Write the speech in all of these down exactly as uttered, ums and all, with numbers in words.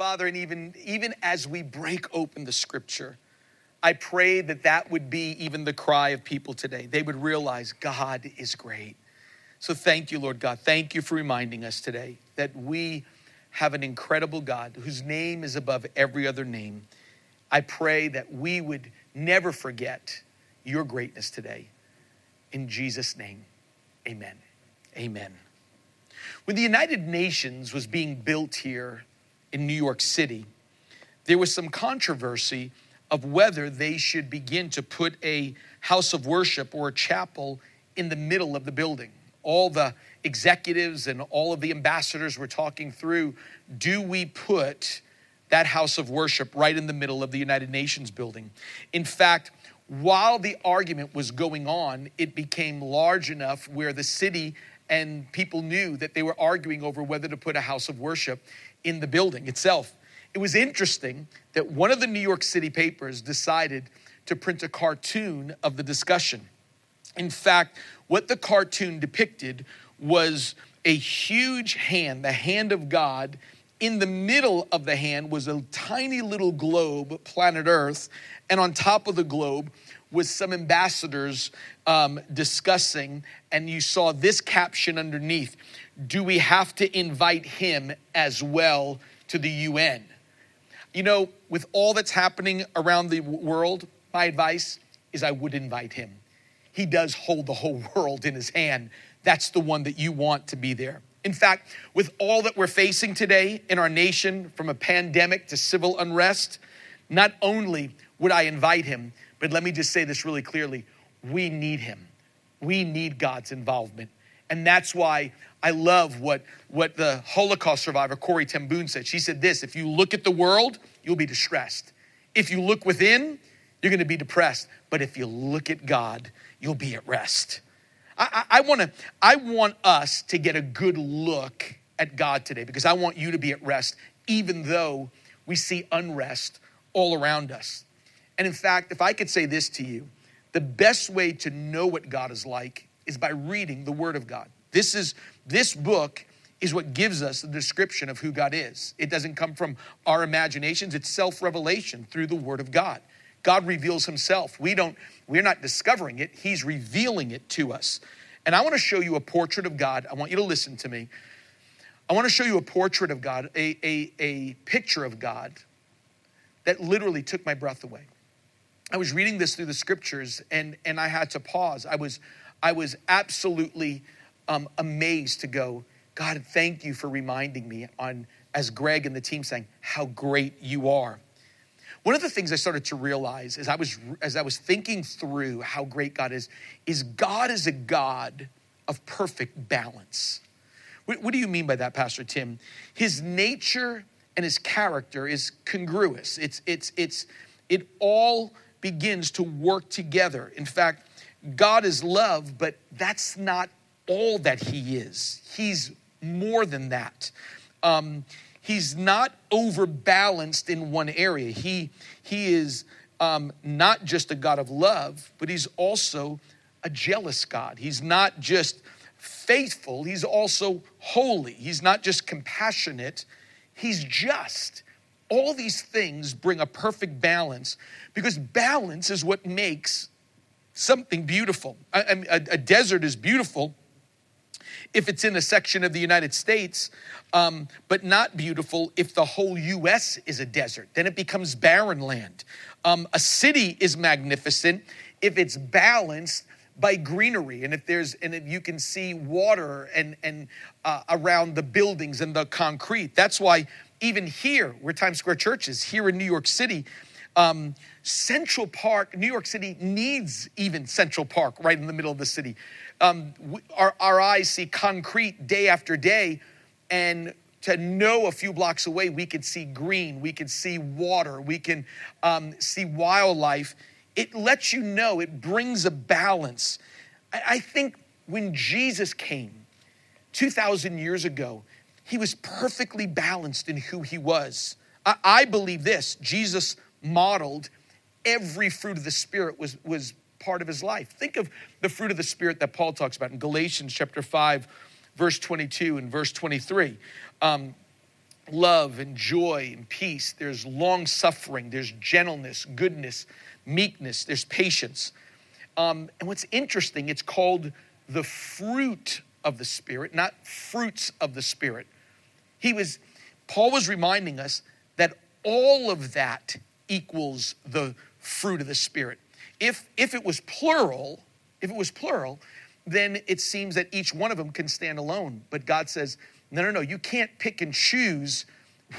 Father, and even, even as we break open the scripture, I pray that that would be even the cry of people today. They would realize God is great. So thank you, Lord God. Thank you for reminding us today that we have an incredible God whose name is above every other name. I pray that we would never forget your greatness today. In Jesus' name, amen. Amen. When the United Nations was being built here in New York City, there was some controversy of whether they should begin to put a house of worship or a chapel in the middle of the building. All the executives and all of the ambassadors were talking through, do we put that house of worship right in the middle of the United Nations building? In fact, while the argument was going on, it became large enough where the city and people knew that they were arguing over whether to put a house of worship in the building itself. It was interesting that one of the New York City papers decided to print a cartoon of the discussion. In fact, what the cartoon depicted was a huge hand, the hand of God. In the middle of the hand was a tiny little globe, planet Earth, and on top of the globe was some ambassadors um, discussing, and you saw this caption underneath, do we have to invite him as well to the U N? You know, with all that's happening around the world, my advice is I would invite him. He does hold the whole world in his hand. That's the one that you want to be there. In fact, with all that we're facing today in our nation, from a pandemic to civil unrest, not only would I invite him, but let me just say this really clearly. We need him. We need God's involvement. And that's why I love what, what the Holocaust survivor, Corrie ten Boom, said. She said this, if you look at the world, you'll be distressed. If you look within, you're going to be depressed. But if you look at God, you'll be at rest. I, I, I want to, I want us to get a good look at God today, because I want you to be at rest, even though we see unrest all around us. And in fact, if I could say this to you, the best way to know what God is like is by reading the Word of God. This is this book is what gives us the description of who God is. It doesn't come from our imaginations. It's self-revelation through the Word of God. God reveals himself. We don't, we're not discovering it. He's revealing it to us. And I want to show you a portrait of God. I want you to listen to me. I want to show you a portrait of God, a, a, a picture of God that literally took my breath away. I was reading this through the scriptures, and, and I had to pause. I was, I was absolutely um, amazed to go, God, thank you for reminding me on, as Greg and the team sang, how great you are. One of the things I started to realize as I was as I was thinking through how great God is, is God is a God of perfect balance. What, what do you mean by that, Pastor Tim? His nature and his character is congruous. It's it's it's it all begins to work together. In fact, God is love, but that's not all that he is. He's more than that. Um, He's not overbalanced in one area. He, he is um, not just a God of love, but he's also a jealous God. He's not just faithful. He's also holy. He's not just compassionate. He's just. All these things bring a perfect balance, because balance is what makes something beautiful. A, a, a desert is beautiful if it's in a section of the United States, um, but not beautiful if the whole U S is a desert. Then it becomes barren land. Um, a city is magnificent if it's balanced by greenery, and if there's and if you can see water and and uh, around the buildings and the concrete. That's why even here, where Times Square Church is, here in New York City, um, Central Park, New York City needs even Central Park right in the middle of the city. Um, our, our eyes see concrete day after day, and to know a few blocks away, we can see green, we can see water, we can um, see wildlife. It lets you know, it brings a balance. I, I think when Jesus came two thousand years ago, he was perfectly balanced in who he was. I, I believe this, Jesus modeled every fruit of the Spirit was was. part of his life. Think of the fruit of the Spirit that Paul talks about in Galatians chapter five, verse twenty-two and verse twenty-three. Um, love and joy and peace. There's long suffering. There's gentleness, goodness, meekness. There's patience. Um, and what's interesting, it's called the fruit of the Spirit, not fruits of the Spirit. He was, Paul was reminding us that all of that equals the fruit of the Spirit. If if it was plural, if it was plural, then it seems that each one of them can stand alone. But God says, no, no, no, you can't pick and choose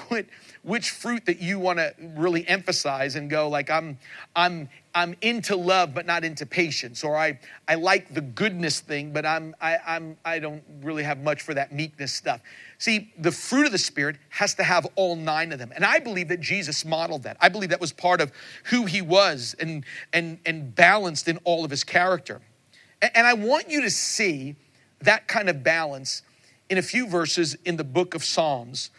what, which fruit that you want to really emphasize and go like, I'm I'm I'm into love but not into patience, or I I like the goodness thing, but I'm I I'm I don't really have much for that meekness stuff. See, the fruit of the Spirit has to have all nine of them. And I believe that Jesus modeled that. I believe that was part of who he was and and and balanced in all of his character. And, and I want you to see that kind of balance in a few verses in the book of Psalms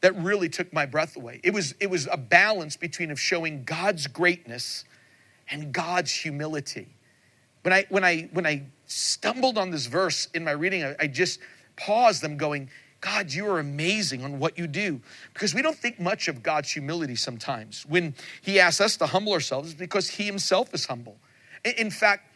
that really took my breath away. It was it was a balance between of showing God's greatness and God's humility. When I when I when I stumbled on this verse in my reading, I, I just paused them going, God, you are amazing on what you do. Because we don't think much of God's humility sometimes. When he asks us to humble ourselves, it's because he himself is humble. In, in fact,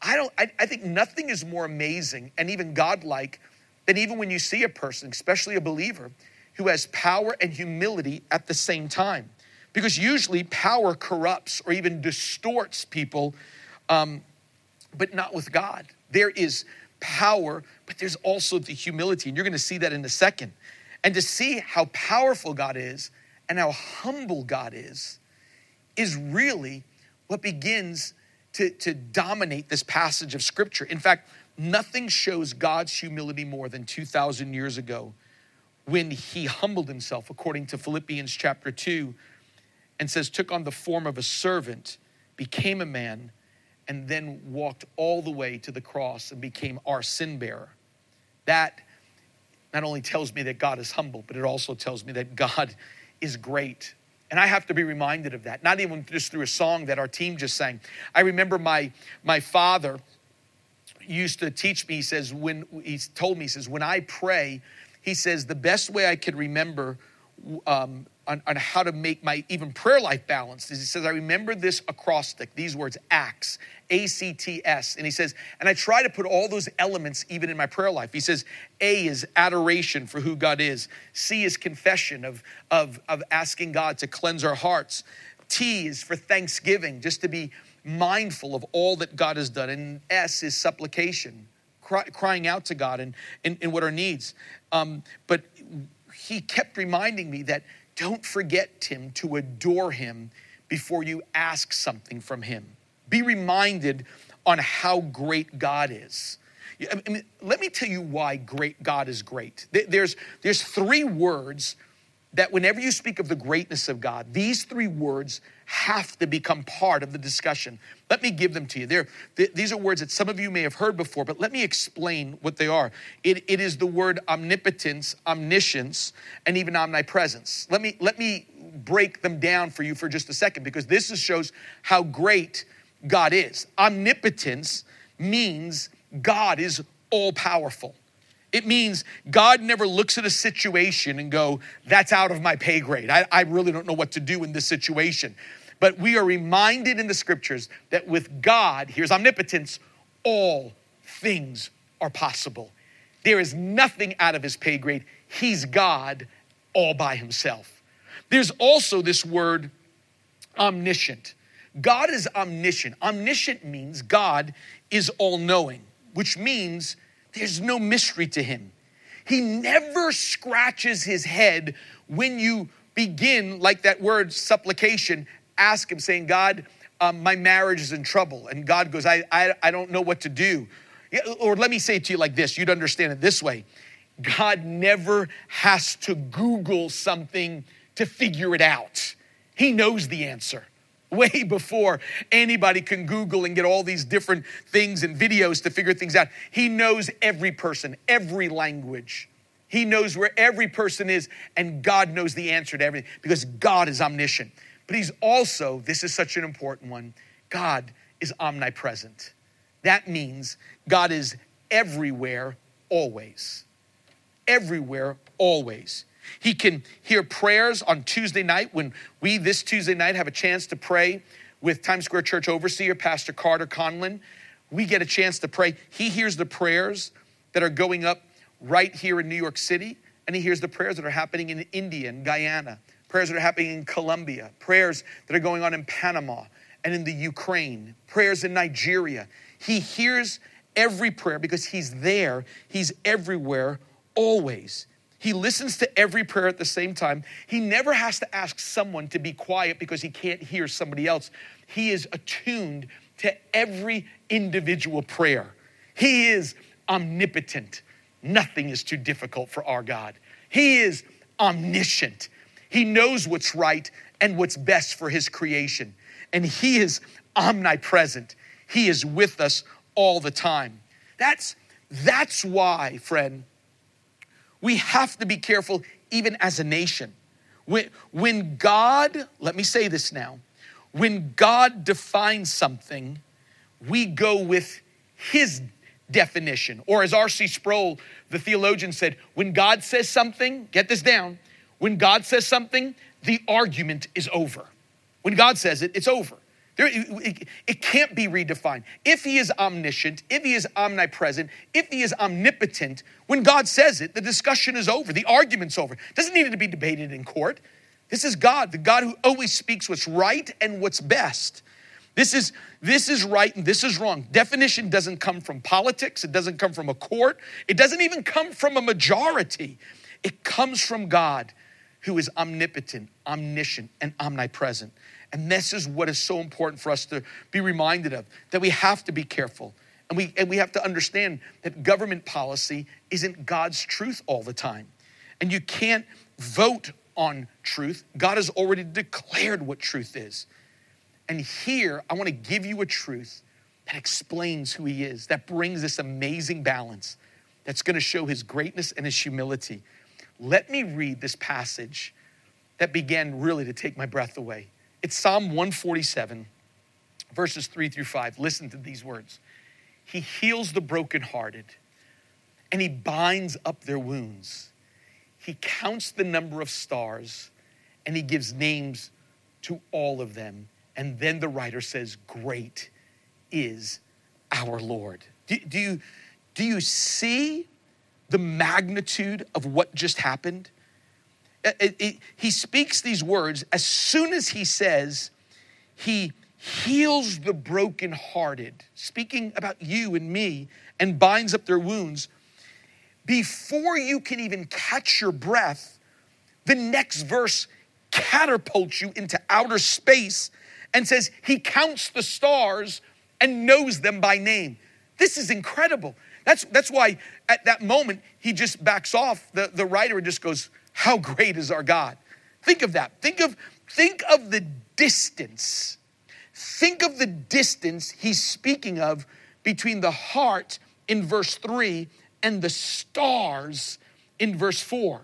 I don't I, I think nothing is more amazing and even godlike than even when you see a person, especially a believer, who has power and humility at the same time. Because usually power corrupts or even distorts people, um, but not with God. There is power, but there's also the humility. And you're going to see that in a second. And to see how powerful God is and how humble God is, is really what begins to, to dominate this passage of Scripture. In fact, nothing shows God's humility more than two thousand years ago, when he humbled himself, according to Philippians chapter two, and says, took on the form of a servant, became a man, and then walked all the way to the cross and became our sin bearer. That not only tells me that God is humble, but it also tells me that God is great. And I have to be reminded of that, not even just through a song that our team just sang. I remember my, my father used to teach me, he says, when he told me, he says, when I pray, he says, the best way I could remember um, on, on how to make my even prayer life balanced is he says, I remember this acrostic, these words, ACTS, A C T S. And he says, and I try to put all those elements even in my prayer life. He says, A is adoration for who God is. C is confession of, of, of asking God to cleanse our hearts. T is for thanksgiving, just to be mindful of all that God has done. And S is supplication, crying out to God and, and, and what our needs. Um, but he kept reminding me that don't forget, Tim, to adore him before you ask something from him. Be reminded on how great God is. I mean, let me tell you why great God is great. There's, there's three words that whenever you speak of the greatness of God, these three words have to become part of the discussion. Let me give them to you. They're, th- these are words that some of you may have heard before, but let me explain what they are. It, it is the word omnipotence, omniscience, and even omnipresence. Let me, let me break them down for you for just a second, because this is, shows how great God is. Omnipotence means God is all-powerful. It means God never looks at a situation and go, that's out of my pay grade. I, I really don't know what to do in this situation. But we are reminded in the scriptures that with God, here's omnipotence, all things are possible. There is nothing out of his pay grade. He's God all by himself. There's also this word omniscient. God is omniscient. Omniscient means God is all-knowing, which means there's no mystery to him. He never scratches his head when you begin, like that word supplication, ask him saying, God, um, my marriage is in trouble. And God goes, I, I, I don't know what to do. Or let me say it to you like this. You'd understand it this way. God never has to Google something to figure it out. He knows the answer way before anybody can Google and get all these different things and videos to figure things out. He knows every person, every language. He knows where every person is, and God knows the answer to everything because God is omniscient. But he's also, this is such an important one, God is omnipresent. That means God is everywhere, always. Everywhere, always. He can hear prayers on Tuesday night when we this Tuesday night have a chance to pray with Times Square Church Overseer, Pastor Carter Conlon. We get a chance to pray. He hears the prayers that are going up right here in New York City, and he hears the prayers that are happening in India and Guyana, prayers that are happening in Colombia, prayers that are going on in Panama and in the Ukraine, prayers in Nigeria. He hears every prayer because he's there. He's everywhere, always. He listens to every prayer at the same time. He never has to ask someone to be quiet because he can't hear somebody else. He is attuned to every individual prayer. He is omnipotent. Nothing is too difficult for our God. He is omniscient. He knows what's right and what's best for his creation. And he is omnipresent. He is with us all the time. That's, that's why, friend, we have to be careful even as a nation. When, when God, let me say this now, when God defines something, we go with his definition. Or as R C Sproul, the theologian, said, when God says something, get this down, when God says something, the argument is over. When God says it, it's over. There, it, it can't be redefined. If he is omniscient, if he is omnipresent, if he is omnipotent, when God says it, the discussion is over. The argument's over. It doesn't need to be debated in court. This is God, the God who always speaks what's right and what's best. This is, this is right and this is wrong. Definition doesn't come from politics. It doesn't come from a court. It doesn't even come from a majority. It comes from God, who is omnipotent, omniscient, and omnipresent. And this is what is so important for us to be reminded of, that we have to be careful. And we, and we have to understand that government policy isn't God's truth all the time. And you can't vote on truth. God has already declared what truth is. And here, I want to give you a truth that explains who he is, that brings this amazing balance, that's going to show his greatness and his humility. Let me read this passage that began really to take my breath away. It's Psalm one forty-seven, verses three through five. Listen to these words. He heals the brokenhearted, and he binds up their wounds. He counts the number of stars, and he gives names to all of them. And then the writer says, great is our Lord. Do, do you, do you see the magnitude of what just happened? It, it, it, he speaks these words as soon as he says he heals the brokenhearted, speaking about you and me, and binds up their wounds. Before you can even catch your breath, the next verse catapults you into outer space and says he counts the stars and knows them by name. This is incredible. That's, that's why at that moment, he just backs off. The, the writer just goes, how great is our God? Think of that. Think of, think of the distance. Think of the distance he's speaking of between the heart in verse three and the stars in verse four.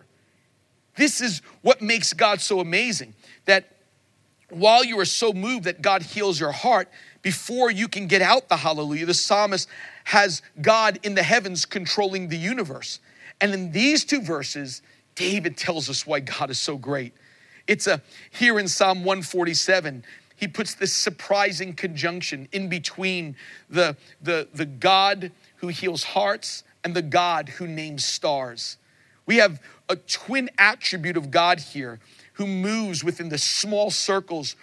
This is what makes God so amazing, that while you are so moved that God heals your heart, before you can get out the hallelujah, the psalmist has God in the heavens controlling the universe. And in these two verses, David tells us why God is so great. It's a, here in Psalm one forty-seven, he puts this surprising conjunction in between the, the, the God who heals hearts and the God who names stars. We have a twin attribute of God here, who moves within the small circles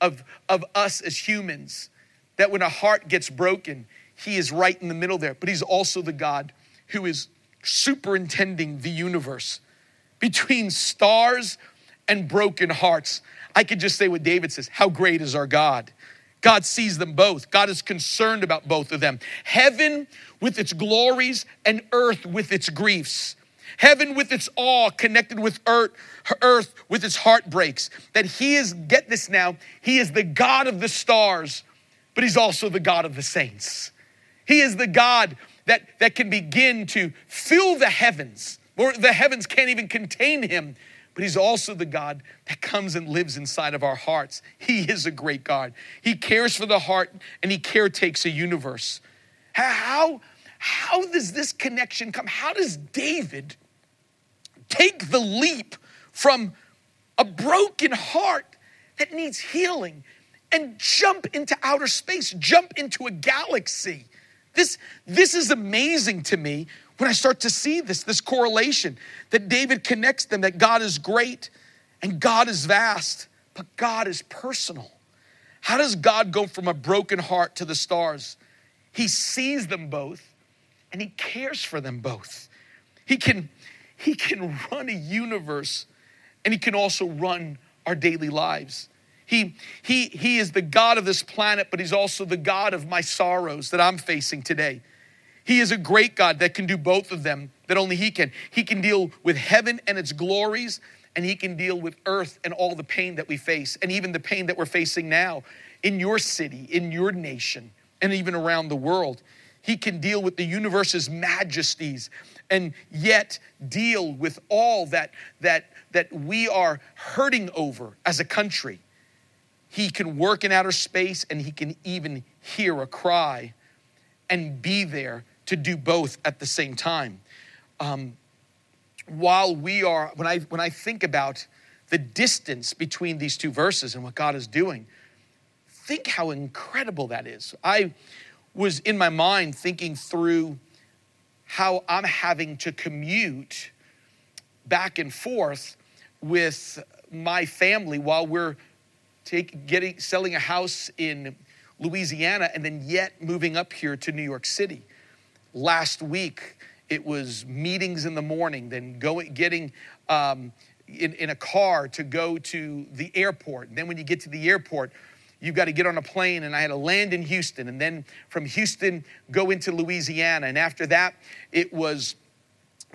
of, of us as humans, that when a heart gets broken, he is right in the middle there. But he's also the God who is superintending the universe. Between stars and broken hearts, I could just say what David says, how great is our God? God sees them both. God is concerned about both of them. Heaven with its glories and earth with its griefs. Heaven with its awe connected with earth, earth with its heartbreaks. That he is, get this now, he is the God of the stars, but he's also the God of the saints. He is the God that, that can begin to fill the heavens, or the heavens can't even contain him, but he's also the God that comes and lives inside of our hearts. He is a great God. He cares for the heart and he caretakes a universe. How? How does this connection come? How does David take the leap from a broken heart that needs healing and jump into outer space, jump into a galaxy. This, this is amazing to me when I start to see this, this correlation that David connects them, that God is great and God is vast, but God is personal. How does God go from a broken heart to the stars? He sees them both and he cares for them both. He can, he can run a universe and he can also run our daily lives. He, he, he is the God of this planet, but he's also the God of my sorrows that I'm facing today. He is a great God that can do both of them, that only he can. He can deal with heaven and its glories, and he can deal with earth and all the pain that we face, and even the pain that we're facing now in your city, in your nation, and even around the world. He can deal with the universe's majesties and yet deal with all that, that, that we are hurting over as a country. He can work in outer space, and he can even hear a cry and be there to do both at the same time. Um, while we are, when I, when I think about the distance between these two verses and what God is doing, think how incredible that is. I was in my mind thinking through how I'm having to commute back and forth with my family while we're Take, getting, selling a house in Louisiana and then yet moving up here to New York City. Last week, it was meetings in the morning, then going, getting um, in, in a car to go to the airport. And then when you get to the airport, you've got to get on a plane, and I had to land in Houston. And then from Houston, go into Louisiana. And after that, it was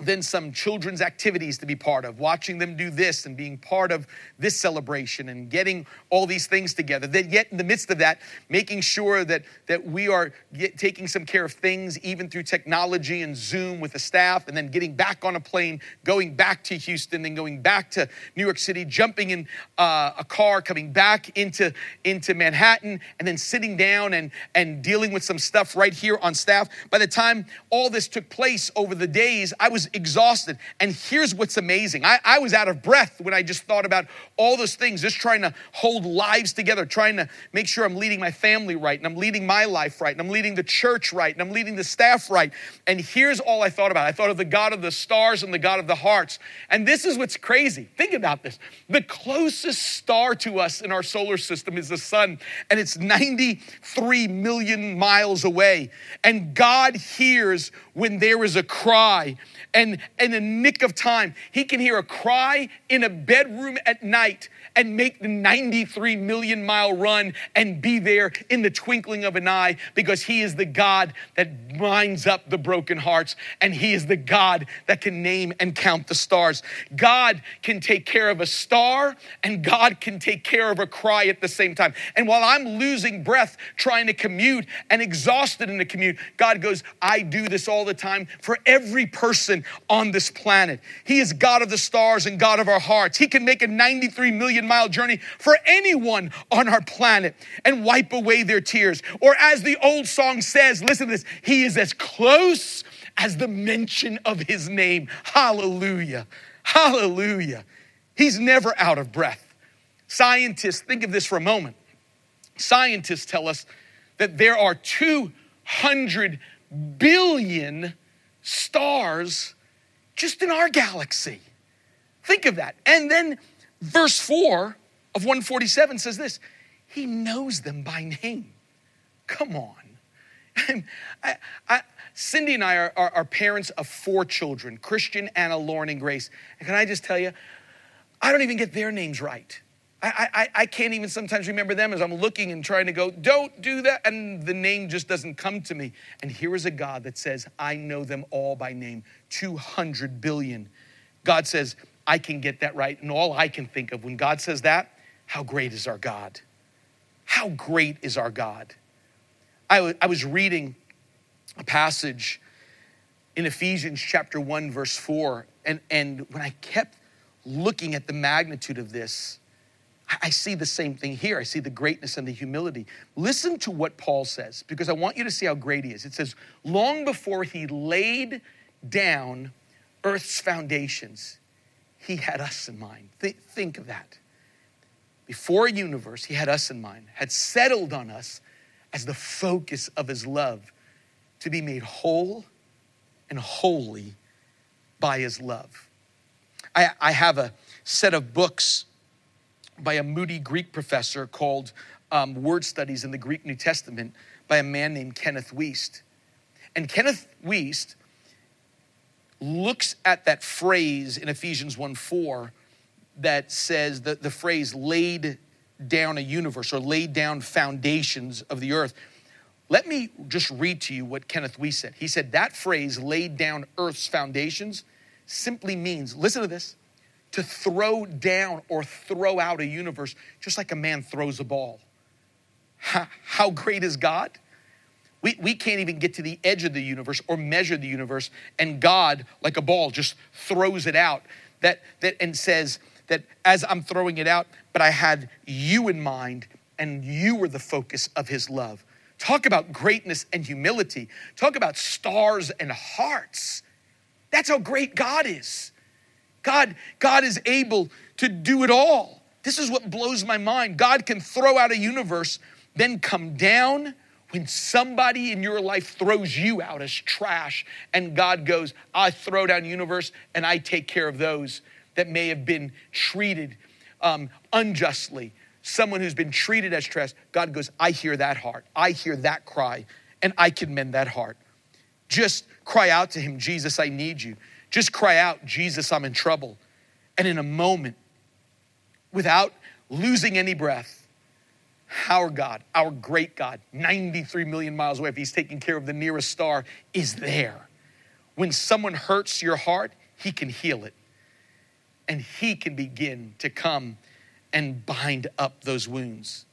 then some children's activities to be part of, watching them do this and being part of this celebration and getting all these things together. Then yet in the midst of that, making sure that, that we are get, taking some care of things, even through technology and Zoom with the staff, and then getting back on a plane, going back to Houston, then going back to New York City, jumping in uh, a car, coming back into, into Manhattan, and then sitting down and, and dealing with some stuff right here on staff. By the time all this took place over the days, I was exhausted. And here's what's amazing. I, I was out of breath when I just thought about all those things, just trying to hold lives together, trying to make sure I'm leading my family right, and I'm leading my life right, and I'm leading the church right, and I'm leading the staff right. And here's all I thought about. I thought of the God of the stars and the God of the hearts. And this is what's crazy. Think about this. The closest star to us in our solar system is the sun, and it's ninety-three million miles away. And God hears when there is a cry. And in the nick of time, he can hear a cry in a bedroom at night and make the ninety-three million mile run and be there in the twinkling of an eye, because he is the God that binds up the broken hearts, and he is the God that can name and count the stars. God can take care of a star, and God can take care of a cry at the same time. And while I'm losing breath trying to commute and exhausted in the commute, God goes, I do this all the time for every person on this planet. He is God of the stars and God of our hearts. He can make a ninety-three million mile journey for anyone on our planet and wipe away their tears. Or as the old song says, listen to this, he is as close as the mention of his name. Hallelujah. Hallelujah. He's never out of breath. Scientists, think of this for a moment. Scientists tell us that there are two hundred billion stars just in our galaxy. Think of that. And then verse four of one forty-seven says this, he knows them by name. Come on. I, I, Cindy and I are, are, are parents of four children, Christian, Anna, Lauren, and Grace. And can I just tell you, I don't even get their names right. I, I, I can't even sometimes remember them as I'm looking and trying to go, don't do that. And the name just doesn't come to me. And here is a God that says, I know them all by name, two hundred billion. God says, I can get that right. And all I can think of when God says that, how great is our God? How great is our God? I, w- I was reading a passage in Ephesians chapter one, verse four. And, and when I kept looking at the magnitude of this, I see the same thing here. I see the greatness and the humility. Listen to what Paul says, because I want you to see how great he is. It says, long before he laid down earth's foundations, he had us in mind. Th- think of that. Before universe, he had us in mind, had settled on us as the focus of his love, to be made whole and holy by his love. I, I have a set of books by a Moody Greek professor called um, Word Studies in the Greek New Testament by a man named Kenneth Wiest. And Kenneth Wiest looks at that phrase in Ephesians one four that says that the phrase laid down a universe or laid down foundations of the earth. Let me just read to you what Kenneth Wiest said. He said that phrase laid down earth's foundations simply means, listen to this, to throw down or throw out a universe just like a man throws a ball. How, how great is God? We, we can't even get to the edge of the universe or measure the universe, and God, like a ball, just throws it out that that and says that as I'm throwing it out, but I had you in mind and you were the focus of his love. Talk about greatness and humility. Talk about stars and hearts. That's how great God is. God, God is able to do it all. This is what blows my mind. God can throw out a universe, then come down when somebody in your life throws you out as trash, and God goes, I throw down universe and I take care of those that may have been treated um, unjustly. Someone who's been treated as trash, God goes, I hear that heart. I hear that cry, and I can mend that heart. Just cry out to him, Jesus, I need you. Just cry out, Jesus, I'm in trouble. And in a moment, without losing any breath, our God, our great God, ninety-three million miles away, if he's taking care of the nearest star, is there. When someone hurts your heart, he can heal it. And he can begin to come and bind up those wounds.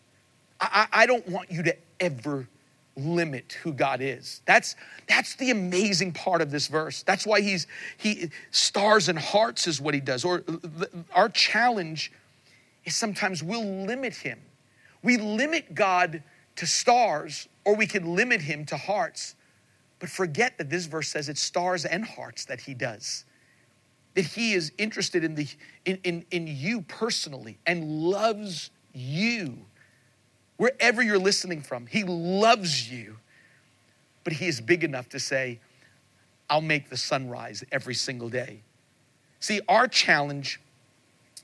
I, I don't want you to ever limit who God is. That's that's the amazing part of this verse. That's why he's he stars and hearts is what he does. Or our challenge is sometimes we'll limit him. We limit God to stars, or we can limit him to hearts, but forget that this verse says it's stars and hearts that he does. That he is interested in the in in, in you personally and loves you. Wherever you're listening from, he loves you, but he is big enough to say, I'll make the sunrise every single day. See, our challenge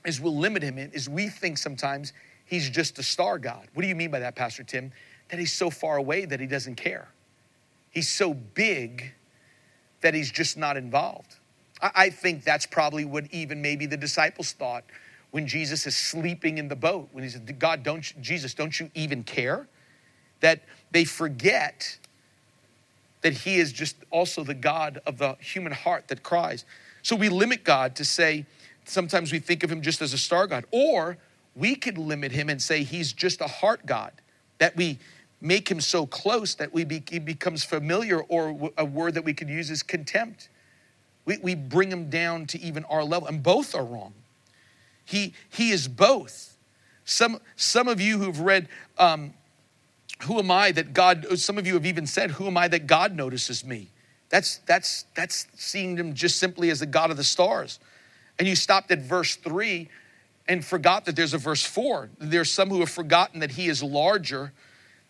is we'll limit him in, is we think sometimes he's just a star God. What do you mean by that, Pastor Tim? That he's so far away that he doesn't care. He's so big that he's just not involved. I, I think that's probably what even maybe the disciples thought when Jesus is sleeping in the boat, when he said, God, don't you, Jesus, don't you even care? That they forget that he is just also the God of the human heart that cries. So we limit God to say, sometimes we think of him just as a star God, or we could limit him and say he's just a heart God, that we make him so close that we be, he becomes familiar, or a word that we could use is contempt. We, we bring him down to even our level, and both are wrong. He he is both. Some some of you who've read, um, who am I that God? Some of you have even said, who am I that God notices me? That's that's that's seeing him just simply as the God of the stars, and you stopped at verse three, and forgot that there's a verse four. There's some who have forgotten that he is larger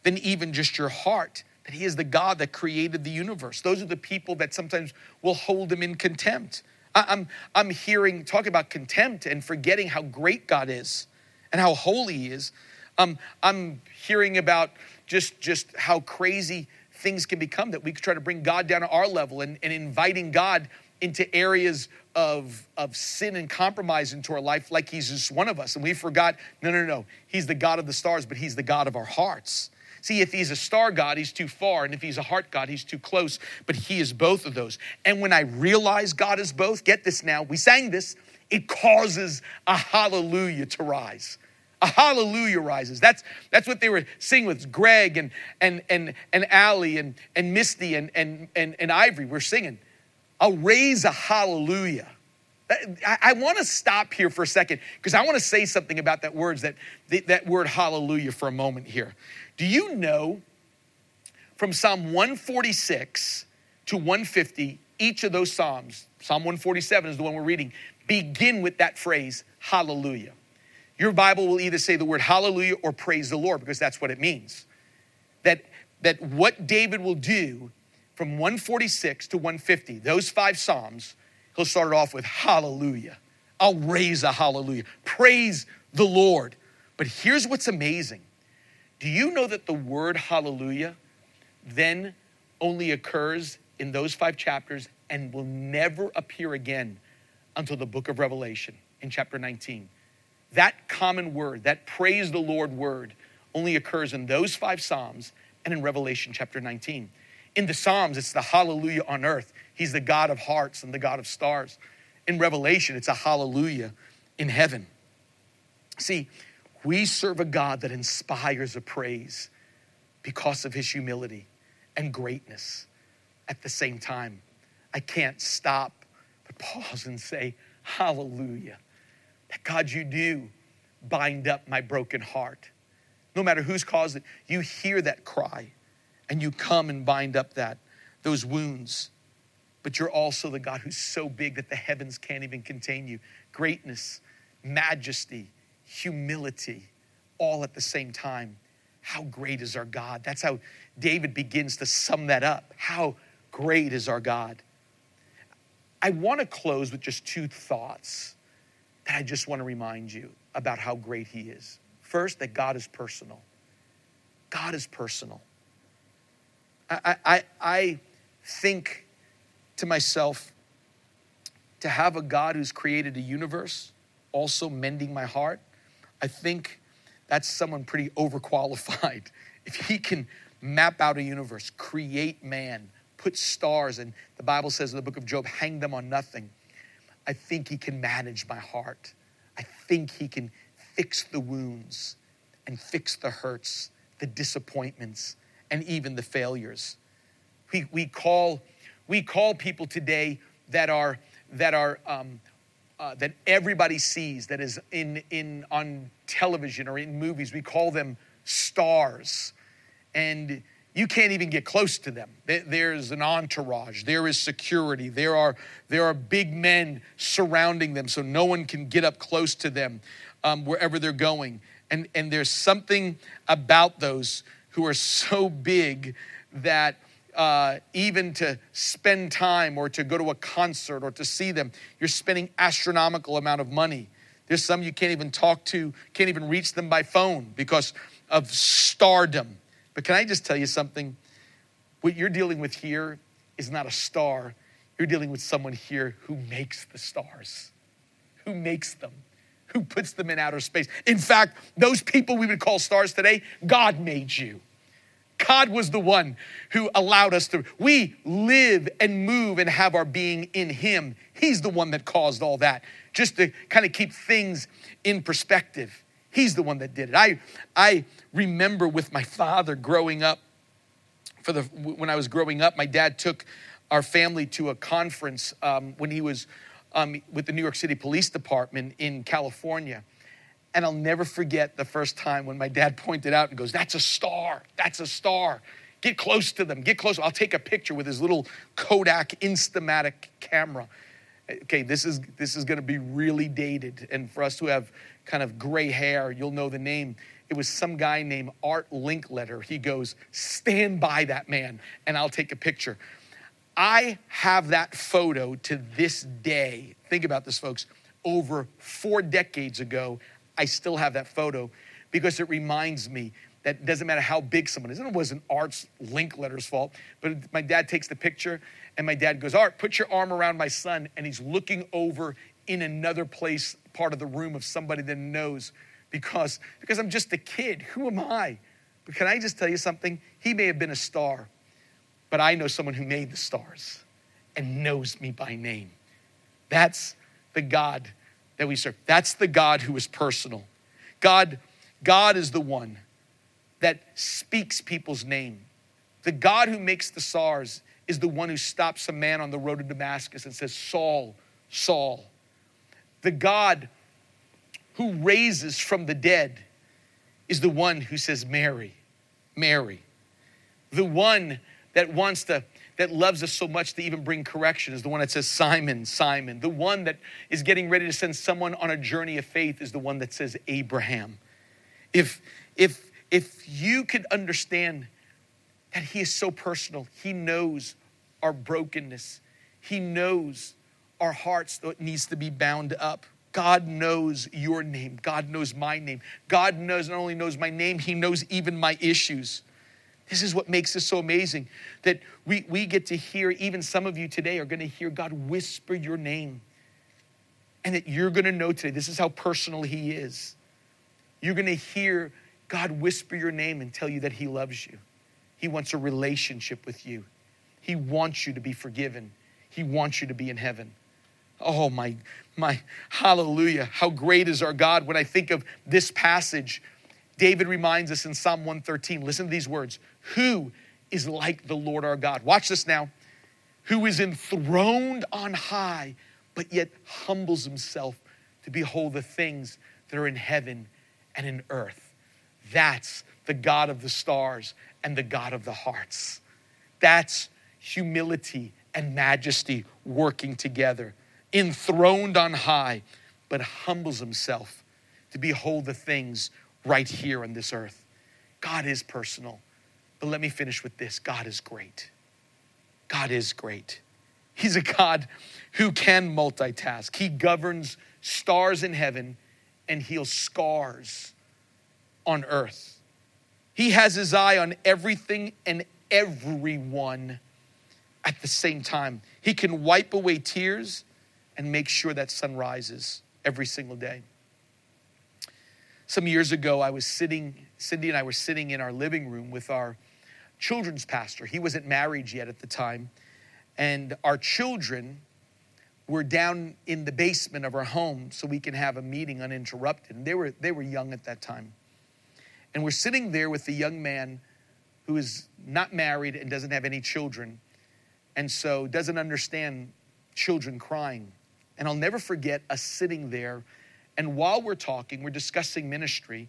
than even just your heart. That he is the God that created the universe. Those are the people that sometimes will hold him in contempt. I'm I'm hearing talk about contempt and forgetting how great God is and how holy he is. Um, I'm hearing about just, just how crazy things can become, that we try to bring God down to our level, and, and inviting God into areas of, of sin and compromise into our life like he's just one of us. And we forgot, no, no, no, he's the God of the stars, but he's the God of our hearts. See, if he's a star God, he's too far. And if he's a heart God, he's too close. But he is both of those. And when I realize God is both, get this now, we sang this, it causes a hallelujah to rise. A hallelujah rises. That's that's what they were singing with Greg and and and and Allie and, and Misty and, and, and, and Ivory. We're singing, I'll raise a hallelujah. I, I want to stop here for a second because I want to say something about that words, that that word hallelujah for a moment here. Do you know from Psalm one forty-six to one fifty, each of those Psalms, Psalm one forty-seven is the one we're reading, begin with that phrase, hallelujah. Your Bible will either say the word hallelujah or praise the Lord, because that's what it means. That, that what David will do from one forty-six to one fifty, those five Psalms, he'll start it off with hallelujah. I'll raise a hallelujah. Praise the Lord. But here's what's amazing. Do you know that the word hallelujah then only occurs in those five chapters and will never appear again until the book of Revelation in chapter nineteen? That common word, that praise the Lord word, only occurs in those five Psalms and in Revelation chapter nineteen. In the Psalms, it's the hallelujah on earth. He's the God of hearts and the God of stars. In Revelation, it's a hallelujah in heaven. See, we serve a God that inspires a praise because of his humility and greatness. At the same time, I can't stop but pause and say, hallelujah, that God, you do bind up my broken heart. No matter who's caused it, you hear that cry and you come and bind up that, those wounds. But you're also the God who's so big that the heavens can't even contain you. Greatness, majesty, humility, all at the same time. How great is our God? That's how David begins to sum that up. How great is our God? I want to close with just two thoughts that I just want to remind you about how great he is. First, that God is personal. God is personal. I, I, I think... to myself, to have a God who's created a universe, also mending my heart, I think that's someone pretty overqualified. If he can map out a universe, create man, put stars, and the Bible says in the book of Job, hang them on nothing, I think he can manage my heart. I think he can fix the wounds and fix the hurts, the disappointments, and even the failures. We, we call... We call people today that are that are um, uh, that everybody sees, that is in in on television or in movies. We call them stars, and you can't even get close to them. There's an entourage. There is security. There are there are big men surrounding them, so no one can get up close to them um, wherever they're going. And and there's something about those who are so big that. Uh, even to spend time or to go to a concert or to see them, you're spending astronomical amount of money. There's some you can't even talk to, can't even reach them by phone because of stardom. But can I just tell you something? What you're dealing with here is not a star. You're dealing with someone here who makes the stars, who makes them, who puts them in outer space. In fact, those people we would call stars today, God made you. God was the one who allowed us to, we live and move and have our being in him. He's the one that caused all that. Just to kind of keep things in perspective. He's the one that did it. I, I remember with my father growing up, for the when I was growing up, my dad took our family to a conference um, when he was um, with the New York City Police Department in California. And I'll never forget the first time when my dad pointed out and goes, that's a star, that's a star. Get close to them, get close. I'll take a picture with his little Kodak Instamatic camera. Okay, this is this is gonna be really dated. And for us who have kind of gray hair, you'll know the name. It was some guy named Art Linkletter. He goes, stand by that man and I'll take a picture. I have that photo to this day. Think about this, folks. Over four decades ago, I still have that photo because it reminds me that it doesn't matter how big someone is. And it wasn't Art's Linkletter's fault, but my dad takes the picture and my dad goes, Art, put your arm around my son. And he's looking over in another place, part of the room of somebody that knows because, because I'm just a kid. Who am I? But can I just tell you something? He may have been a star, but I know someone who made the stars and knows me by name. That's the God that we serve. That's the God who is personal. God, God is the one that speaks people's name. The God who makes the stars is the one who stops a man on the road to Damascus and says, Saul, Saul. The God who raises from the dead is the one who says, Mary, Mary. The one that wants to, that loves us so much to even bring correction is the one that says, Simon, Simon. The one that is getting ready to send someone on a journey of faith is the one that says, Abraham. If, if, if you could understand that he is so personal, he knows our brokenness. He knows our hearts, though it needs to be bound up. God knows your name. God knows my name. God knows, not only knows my name, he knows even my issues. This is what makes this so amazing, that we, we get to hear, even some of you today are going to hear God whisper your name, and that you're going to know today, this is how personal he is. You're going to hear God whisper your name and tell you that he loves you. He wants a relationship with you. He wants you to be forgiven. He wants you to be in heaven. Oh my, my, hallelujah. How great is our God. When I think of this passage, David reminds us in Psalm one thirteen, listen to these words. Who is like the Lord our God? Watch this now. Who is enthroned on high, but yet humbles himself to behold the things that are in heaven and in earth. That's the God of the stars and the God of the hearts. That's humility and majesty working together. Enthroned on high, but humbles himself to behold the things right here on this earth. God is personal. But let me finish with this. God is great. God is great. He's a God who can multitask. He governs stars in heaven and heals scars on earth. He has his eye on everything and everyone at the same time. He can wipe away tears and make sure that sun rises every single day. Some years ago, I was sitting, Cindy and I were sitting in our living room with our children's pastor. He wasn't married yet at the time. And our children were down in the basement of our home so we can have a meeting uninterrupted. And they were, they were young at that time. And we're sitting there with a young man who is not married and doesn't have any children. And so doesn't understand children crying. And I'll never forget us sitting there. And while we're talking, we're discussing ministry.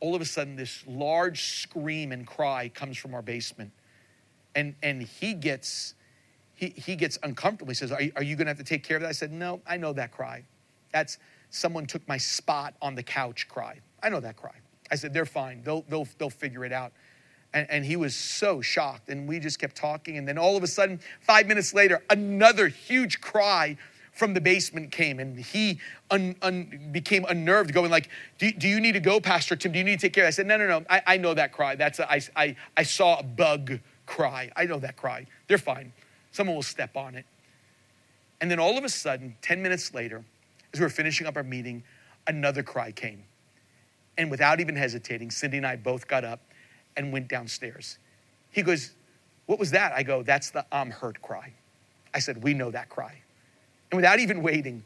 All of a sudden, this large scream and cry comes from our basement. And and he gets he he gets uncomfortable. He says, are, are you going to have to take care of that? I said, no, I know that cry. That's someone took my spot on the couch cry. I know that cry. I said, they're fine. They'll, they'll, they'll figure it out. And, and he was so shocked. And we just kept talking. And then all of a sudden, five minutes later, another huge cry from the basement came, and he un, un, became unnerved, going like, do, do you need to go, Pastor Tim? Do you need to take care of it? I said, no, no, no, I, I know that cry. That's a, I, I, I saw a bug cry. I know that cry. They're fine. Someone will step on it. And then all of a sudden, ten minutes later, as we were finishing up our meeting, another cry came. And without even hesitating, Cindy and I both got up and went downstairs. He goes, what was that? I go, that's the I'm hurt cry. I said, we know that cry. And without even waiting,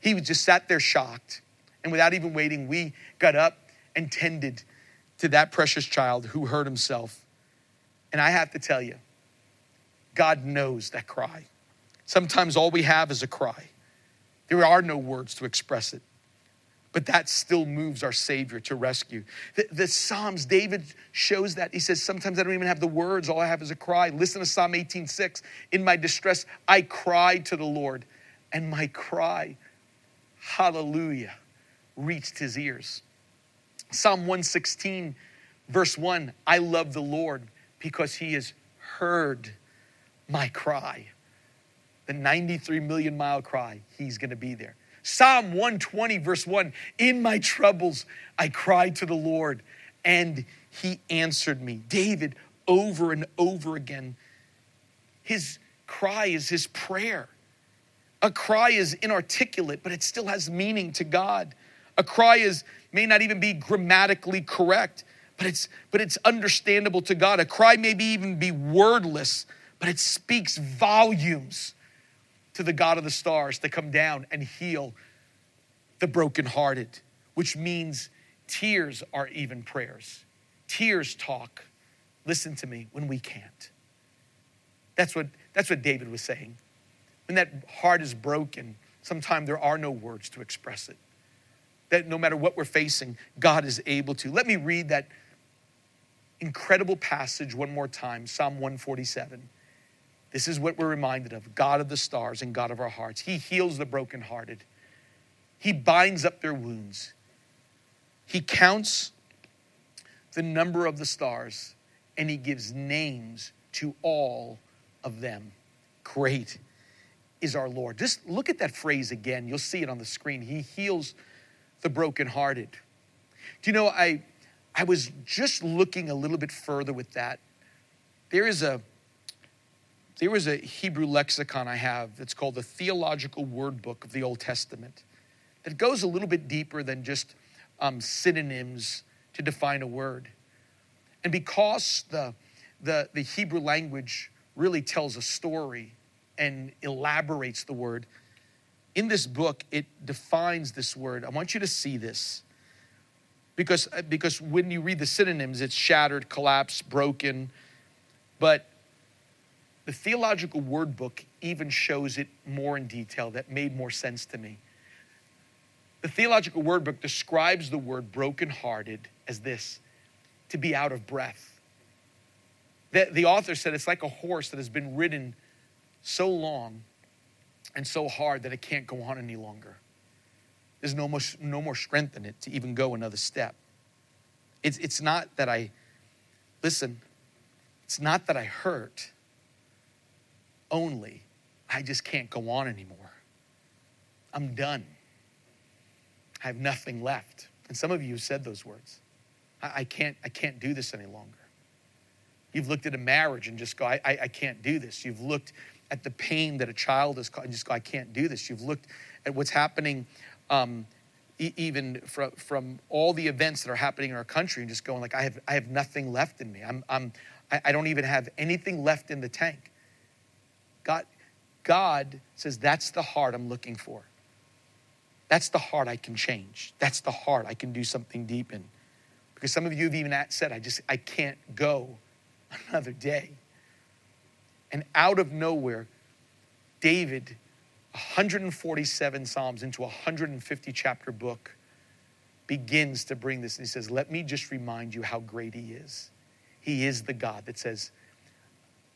he just sat there shocked. And without even waiting, we got up and tended to that precious child who hurt himself. And I have to tell you, God knows that cry. Sometimes all we have is a cry. There are no words to express it. But that still moves our Savior to rescue. The, the Psalms, David shows that. He says, sometimes I don't even have the words. All I have is a cry. Listen to Psalm eighteen six. In my distress, I cried to the Lord. And my cry, hallelujah, reached his ears. Psalm one sixteen, verse one, I love the Lord because he has heard my cry. The ninety-three million mile cry, he's going to be there. Psalm one twenty, verse one, in my troubles, I cried to the Lord and he answered me. David, over and over again, his cry is his prayer. A cry is inarticulate, but it still has meaning to God. A cry is may not even be grammatically correct, but it's but it's understandable to God. A cry may be even be wordless, but it speaks volumes to the God of the stars to come down and heal the brokenhearted, which means tears are even prayers. Tears talk, listen to me, when we can't. That's what that's what David was saying. When that heart is broken, sometimes there are no words to express it. That no matter what we're facing, God is able to. Let me read that incredible passage one more time, Psalm one forty-seven. This is what we're reminded of, God of the stars and God of our hearts. He heals the brokenhearted. He binds up their wounds. He counts the number of the stars, and he gives names to all of them. Great is our Lord. Just look at that phrase again. You'll see it on the screen. He heals the brokenhearted. Do you know, I, I was just looking a little bit further with that. There is a, there is a Hebrew lexicon I have that's called the Theological Word Book of the Old Testament. It goes a little bit deeper than just um, synonyms to define a word. And because the, the, the Hebrew language really tells a story and elaborates the word, in this book, it defines this word. I want you to see this. Because, because when you read the synonyms, it's shattered, collapsed, broken. But the Theological Word Book even shows it more in detail. That made more sense to me. The Theological Word Book describes the word brokenhearted as this: to be out of breath. The, the author said it's like a horse that has been ridden so long and so hard that it can't go on any longer. There's no more, no more strength in it to even go another step. It's, it's not that I, listen, it's not that I hurt only. I just can't go on anymore. I'm done. I have nothing left. And some of you have said those words. I, I can't, I can't do this any longer. You've looked at a marriage and just go, I, I, I can't do this. You've looked at the pain that a child is causing and just go, I can't do this. You've looked at what's happening um, e- even from, from all the events that are happening in our country and just going like, I have, I have nothing left in me. I'm, I'm, I, I don't even have anything left in the tank. God, God says, that's the heart I'm looking for. That's the heart I can change. That's the heart I can do something deep in. Because some of you have even said, I just, I can't go another day. And out of nowhere, David, one hundred forty-seven Psalms into a one hundred fifty chapter book, begins to bring this. And he says, let me just remind you how great he is. He is the God that says,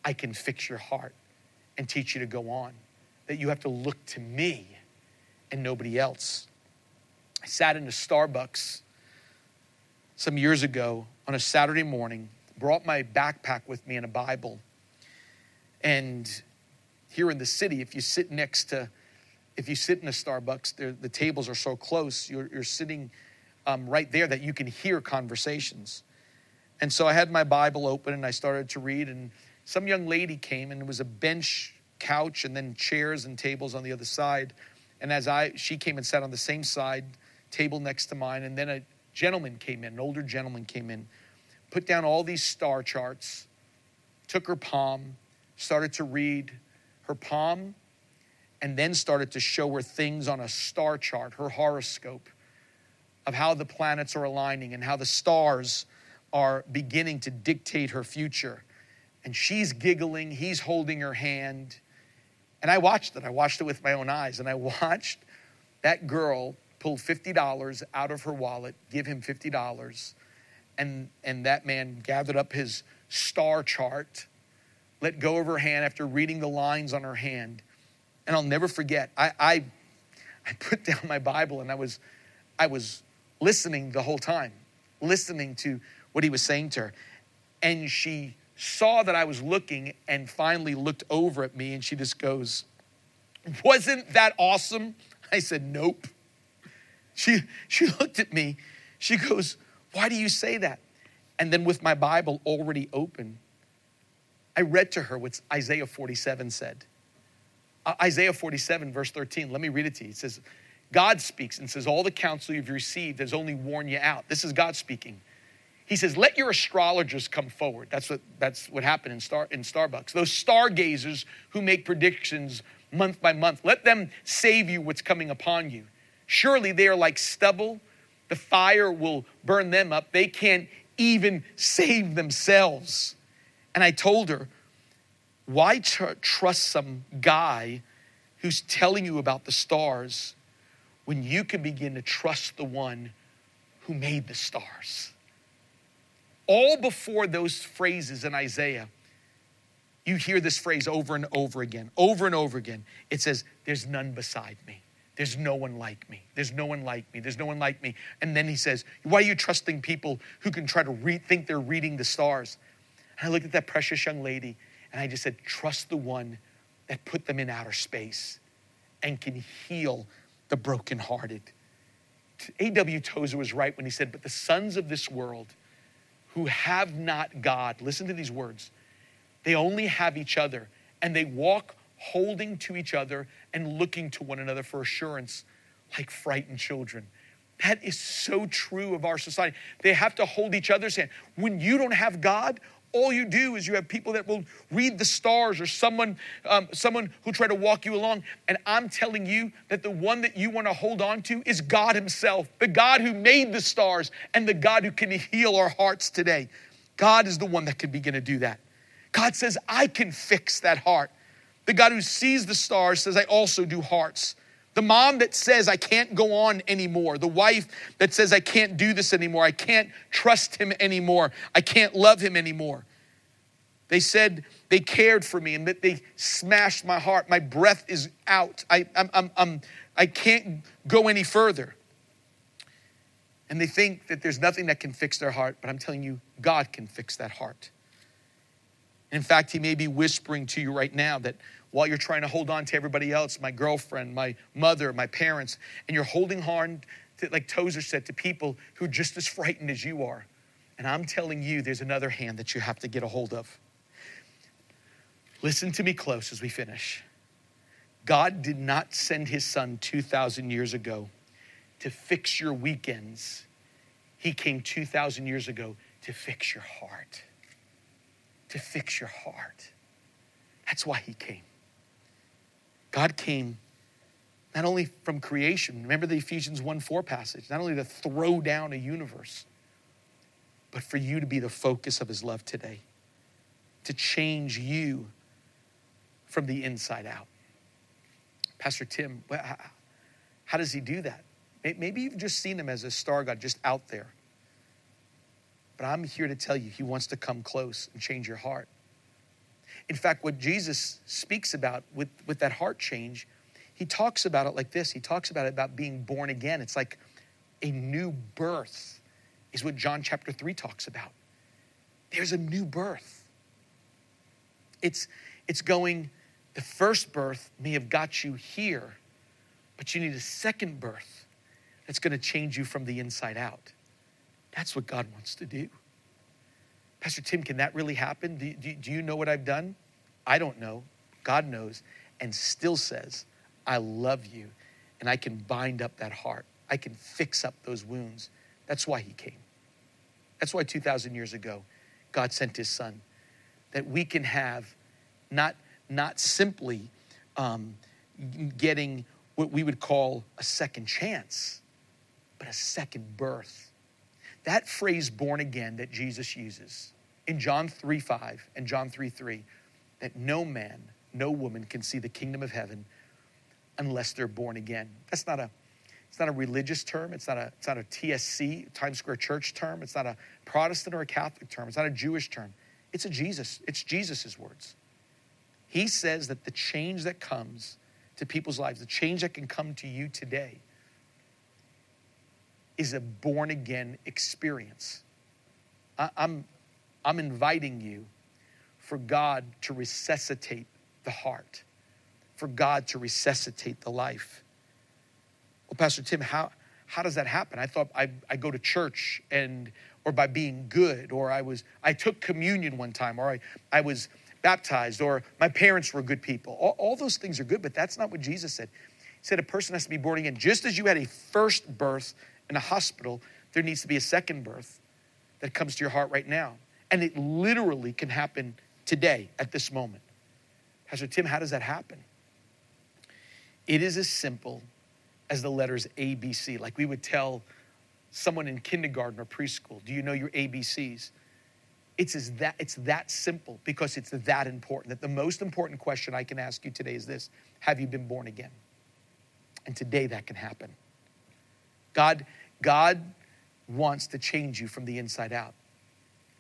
I can fix your heart and teach you to go on. That you have to look to me and nobody else. I sat in a Starbucks some years ago on a Saturday morning, brought my backpack with me and a Bible. And here in the city, if you sit next to, if you sit in a Starbucks, the tables are so close, you're, you're sitting um, right there that you can hear conversations. And so I had my Bible open and I started to read, and some young lady came, and it was a bench, couch, and then chairs and tables on the other side. And as I, she came and sat on the same side table next to mine. And then a gentleman came in, an older gentleman came in, put down all these star charts, took her palm, started to read her palm, and then started to show her things on a star chart, her horoscope, of how the planets are aligning and how the stars are beginning to dictate her future. And she's giggling, he's holding her hand. And I watched it. I watched it with my own eyes. And I watched that girl pull fifty dollars out of her wallet, give him fifty dollars. And, and that man gathered up his star chart, let go of her hand after reading the lines on her hand. And I'll never forget, I, I, I put down my Bible and I was, I was listening the whole time, listening to what he was saying to her. And she saw that I was looking and finally looked over at me, and she just goes, wasn't that awesome? I said, nope. She she looked at me. She goes, why do you say that? And then with my Bible already open, I read to her what Isaiah forty-seven said. Isaiah forty-seven, verse thirteen. Let me read it to you. It says, God speaks and says, all the counsel you've received has only worn you out. This is God speaking. He says, let your astrologers come forward. That's what, that's what happened in, Star, in Starbucks. Those stargazers who make predictions month by month, let them save you what's coming upon you. Surely they are like stubble. The fire will burn them up. They can't even save themselves. And I told her, why tr- trust some guy who's telling you about the stars when you can begin to trust the one who made the stars? All before those phrases in Isaiah, You hear this phrase over and over again, over and over again. It says, there's none beside me. There's no one like me. There's no one like me. There's no one like me. And then he says, why are you trusting people who can try to re- think they're reading the stars? And I looked at that precious young lady and I just said, trust the one that put them in outer space and can heal the brokenhearted. A W Tozer was right when he said, but the sons of this world who have not God, listen to these words, they only have each other, and they walk holding to each other and looking to one another for assurance like frightened children. That is so true of our society. They have to hold each other's hand. When you don't have God, all you do is you have people that will read the stars or someone um, someone who try to walk you along. And I'm telling you that the one that you want to hold on to is God himself, the God who made the stars and the God who can heal our hearts today. God is the one that can begin to do that. God says, I can fix that heart. The God who sees the stars says, I also do hearts. The mom that says, I can't go on anymore. The wife that says, I can't do this anymore. I can't trust him anymore. I can't love him anymore. They said they cared for me and that they smashed my heart. My breath is out. I, I'm, I'm, I'm, I can't go any further. And they think that there's nothing that can fix their heart, but I'm telling you, God can fix that heart. In fact, he may be whispering to you right now that while you're trying to hold on to everybody else, my girlfriend, my mother, my parents, and you're holding on, to, like Tozer said, to people who are just as frightened as you are. And I'm telling you, there's another hand that you have to get a hold of. Listen to me close as we finish. God did not send his son two thousand years ago to fix your weekends. He came two thousand years ago to fix your heart. To fix your heart. That's why he came. God came not only from creation, remember the Ephesians one four passage, not only to throw down a universe, but for you to be the focus of his love today, to change you from the inside out. Pastor Tim, how does he do that? Maybe you've just seen him as a star god just out there. But I'm here to tell you, he wants to come close and change your heart. In fact, what Jesus speaks about with, with that heart change, he talks about it like this. He talks about it about being born again. It's like a new birth is what John chapter three talks about. There's a new birth. It's, it's going, the first birth may have got you here, but you need a second birth that's going to change you from the inside out. That's what God wants to do. Pastor Tim, can that really happen? Do, do, do you know what I've done? I don't know. God knows and still says, I love you. And I can bind up that heart. I can fix up those wounds. That's why he came. That's why two thousand years ago, God sent his son. That we can have not, not simply um, getting what we would call a second chance, but a second birth. That phrase born again that Jesus uses in John three five and John three three, that no man, no woman can see the kingdom of heaven unless they're born again. That's not a, it's not a religious term. It's not a, it's not a T S C, Times Square Church term. It's not a Protestant or a Catholic term. It's not a Jewish term. It's a Jesus, it's Jesus's words. He says that the change that comes to people's lives, the change that can come to you today, is a born-again experience. I, I'm, I'm inviting you for God to resuscitate the heart, for God to resuscitate the life. Well, Pastor Tim, how, how does that happen? I thought I, I go to church and, or by being good, or I was, I took communion one time, or I, I was baptized, or my parents were good people. All, all those things are good, but that's not what Jesus said. He said a person has to be born again. Just as you had a first birth in a hospital, there needs to be a second birth that comes to your heart right now. And it literally can happen today at this moment. Pastor Tim, how does that happen? It is as simple as the letters A B C. Like we would tell someone in kindergarten or preschool, do you know your A B Cs? It's, as that, it's that simple because it's that important. That the most important question I can ask you today is this: have you been born again? And today that can happen. God, God wants to change you from the inside out.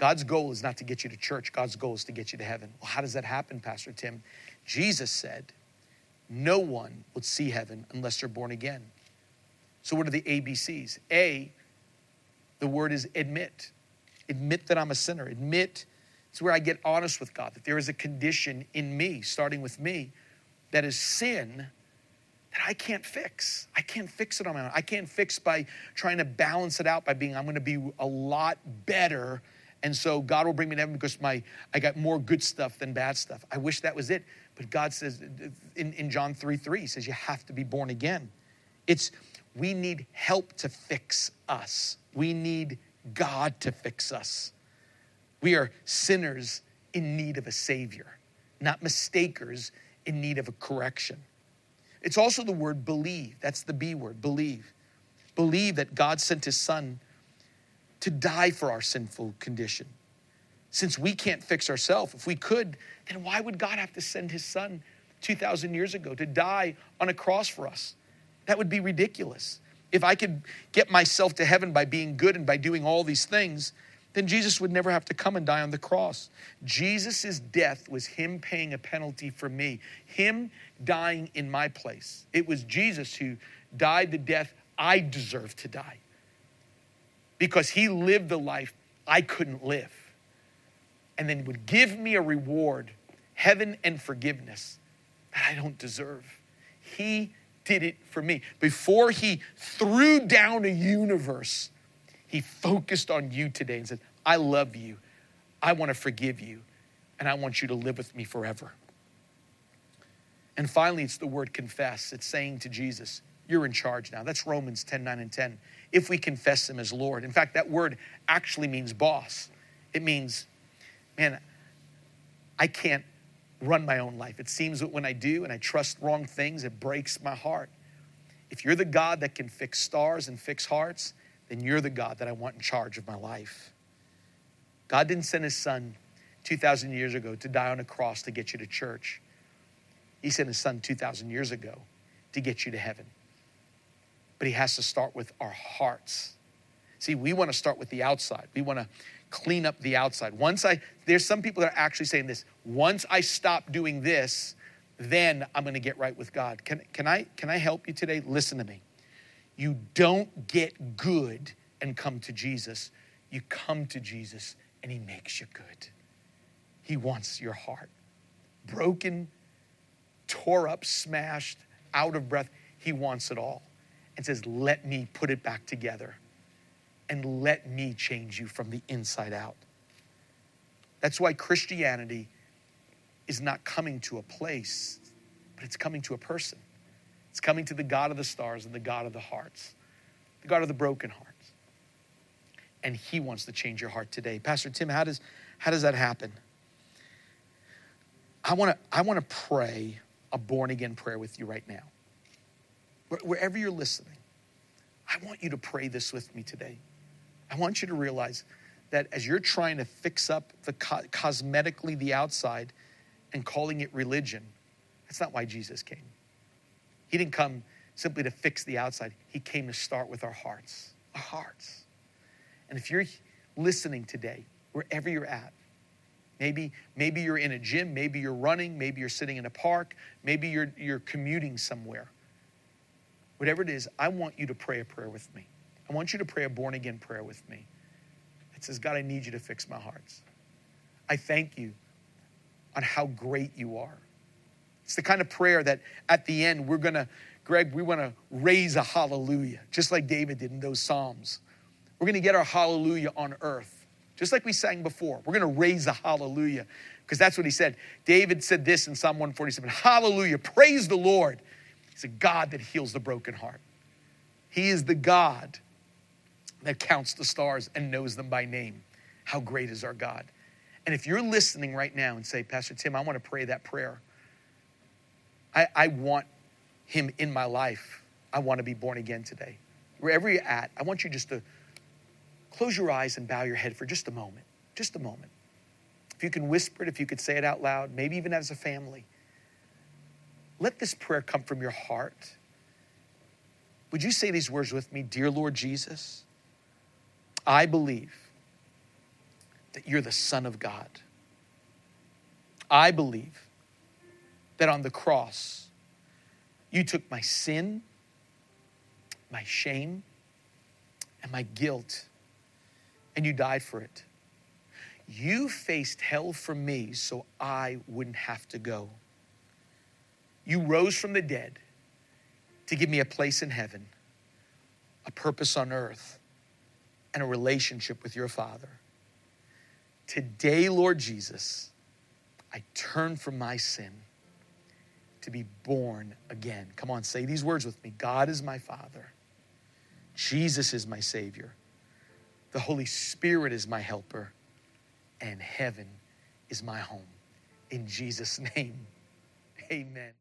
God's goal is not to get you to church. God's goal is to get you to heaven. Well, how does that happen, Pastor Tim? Jesus said, no one will see heaven unless they're born again. So what are the A B Cs? A, the word is admit. Admit that I'm a sinner. Admit, it's where I get honest with God, that there is a condition in me, starting with me, that is sin that I can't fix. I can't fix it on my own. I can't fix by trying to balance it out by being, I'm going to be a lot better. And so God will bring me to heaven because my I got more good stuff than bad stuff. I wish that was it. But God says in, in John three three, he says, you have to be born again. It's, we need help to fix us. We need God to fix us. We are sinners in need of a savior, not mistakers in need of a correction. It's also the word believe. That's the B word, believe. Believe that God sent his son to die for our sinful condition. Since we can't fix ourselves, if we could, then why would God have to send his son two thousand years ago to die on a cross for us? That would be ridiculous. If I could get myself to heaven by being good and by doing all these things, then Jesus would never have to come and die on the cross. Jesus' death was him paying a penalty for me, him dying in my place. It was Jesus who died the death I deserved to die because he lived the life I couldn't live and then would give me a reward, heaven and forgiveness that I don't deserve. He did it for me. Before he threw down a universe, he focused on you today and said, I love you. I want to forgive you. And I want you to live with me forever. And finally, it's the word confess. It's saying to Jesus, you're in charge now. That's Romans ten, nine, and ten. If we confess him as Lord. In fact, that word actually means boss. It means, man, I can't run my own life. It seems that when I do and I trust wrong things, it breaks my heart. If you're the God that can fix stars and fix hearts, then you're the God that I want in charge of my life. God didn't send his son two thousand years ago to die on a cross to get you to church. He sent his son two thousand years ago to get you to heaven. But he has to start with our hearts. See, we want to start with the outside. We want to clean up the outside. Once I, there's some people that are actually saying this, once I stop doing this, then I'm going to get right with God. Can, can I, can I help you today? Listen to me. You don't get good and come to Jesus. You come to Jesus and he makes you good. He wants your heart. Broken, tore up, smashed, out of breath. He wants it all and says, let me put it back together and let me change you from the inside out. That's why Christianity is not coming to a place, but it's coming to a person. It's coming to the God of the stars and the God of the hearts, the God of the broken hearts. And he wants to change your heart today. Pastor Tim, how does, how does that happen? I want to I want to pray a born-again prayer with you right now. Where, wherever you're listening, I want you to pray this with me today. I want you to realize that as you're trying to fix up the co- cosmetically the outside and calling it religion, that's not why Jesus came. He didn't come simply to fix the outside. He came to start with our hearts, our hearts. And if you're listening today, wherever you're at, maybe, maybe you're in a gym, maybe you're running, maybe you're sitting in a park, maybe you're, you're commuting somewhere. Whatever it is, I want you to pray a prayer with me. I want you to pray a born-again prayer with me. It says, God, I need you to fix my hearts. I thank you on how great you are. It's the kind of prayer that at the end, we're going to, Greg, we want to raise a hallelujah, just like David did in those Psalms. We're going to get our hallelujah on earth, just like we sang before. We're going to raise a hallelujah because that's what he said. David said this in Psalm one forty-seven, hallelujah, praise the Lord. He's a God that heals the broken heart. He is the God that counts the stars and knows them by name. How great is our God. And if you're listening right now and say, Pastor Tim, I want to pray that prayer. I, I want him in my life. I want to be born again today. Wherever you're at, I want you just to close your eyes and bow your head for just a moment, just a moment. If you can whisper it, if you could say it out loud, maybe even as a family, let this prayer come from your heart. Would you say these words with me? Dear Lord Jesus, I believe that you're the Son of God. I believe that on the cross, you took my sin, my shame, and my guilt, and you died for it. You faced hell for me so I wouldn't have to go. You rose from the dead to give me a place in heaven, a purpose on earth, and a relationship with your Father. Today, Lord Jesus, I turn from my sin to be born again. Come on, say these words with me. God is my Father. Jesus is my Savior. The Holy Spirit is my helper. And heaven is my home. In Jesus' name, amen.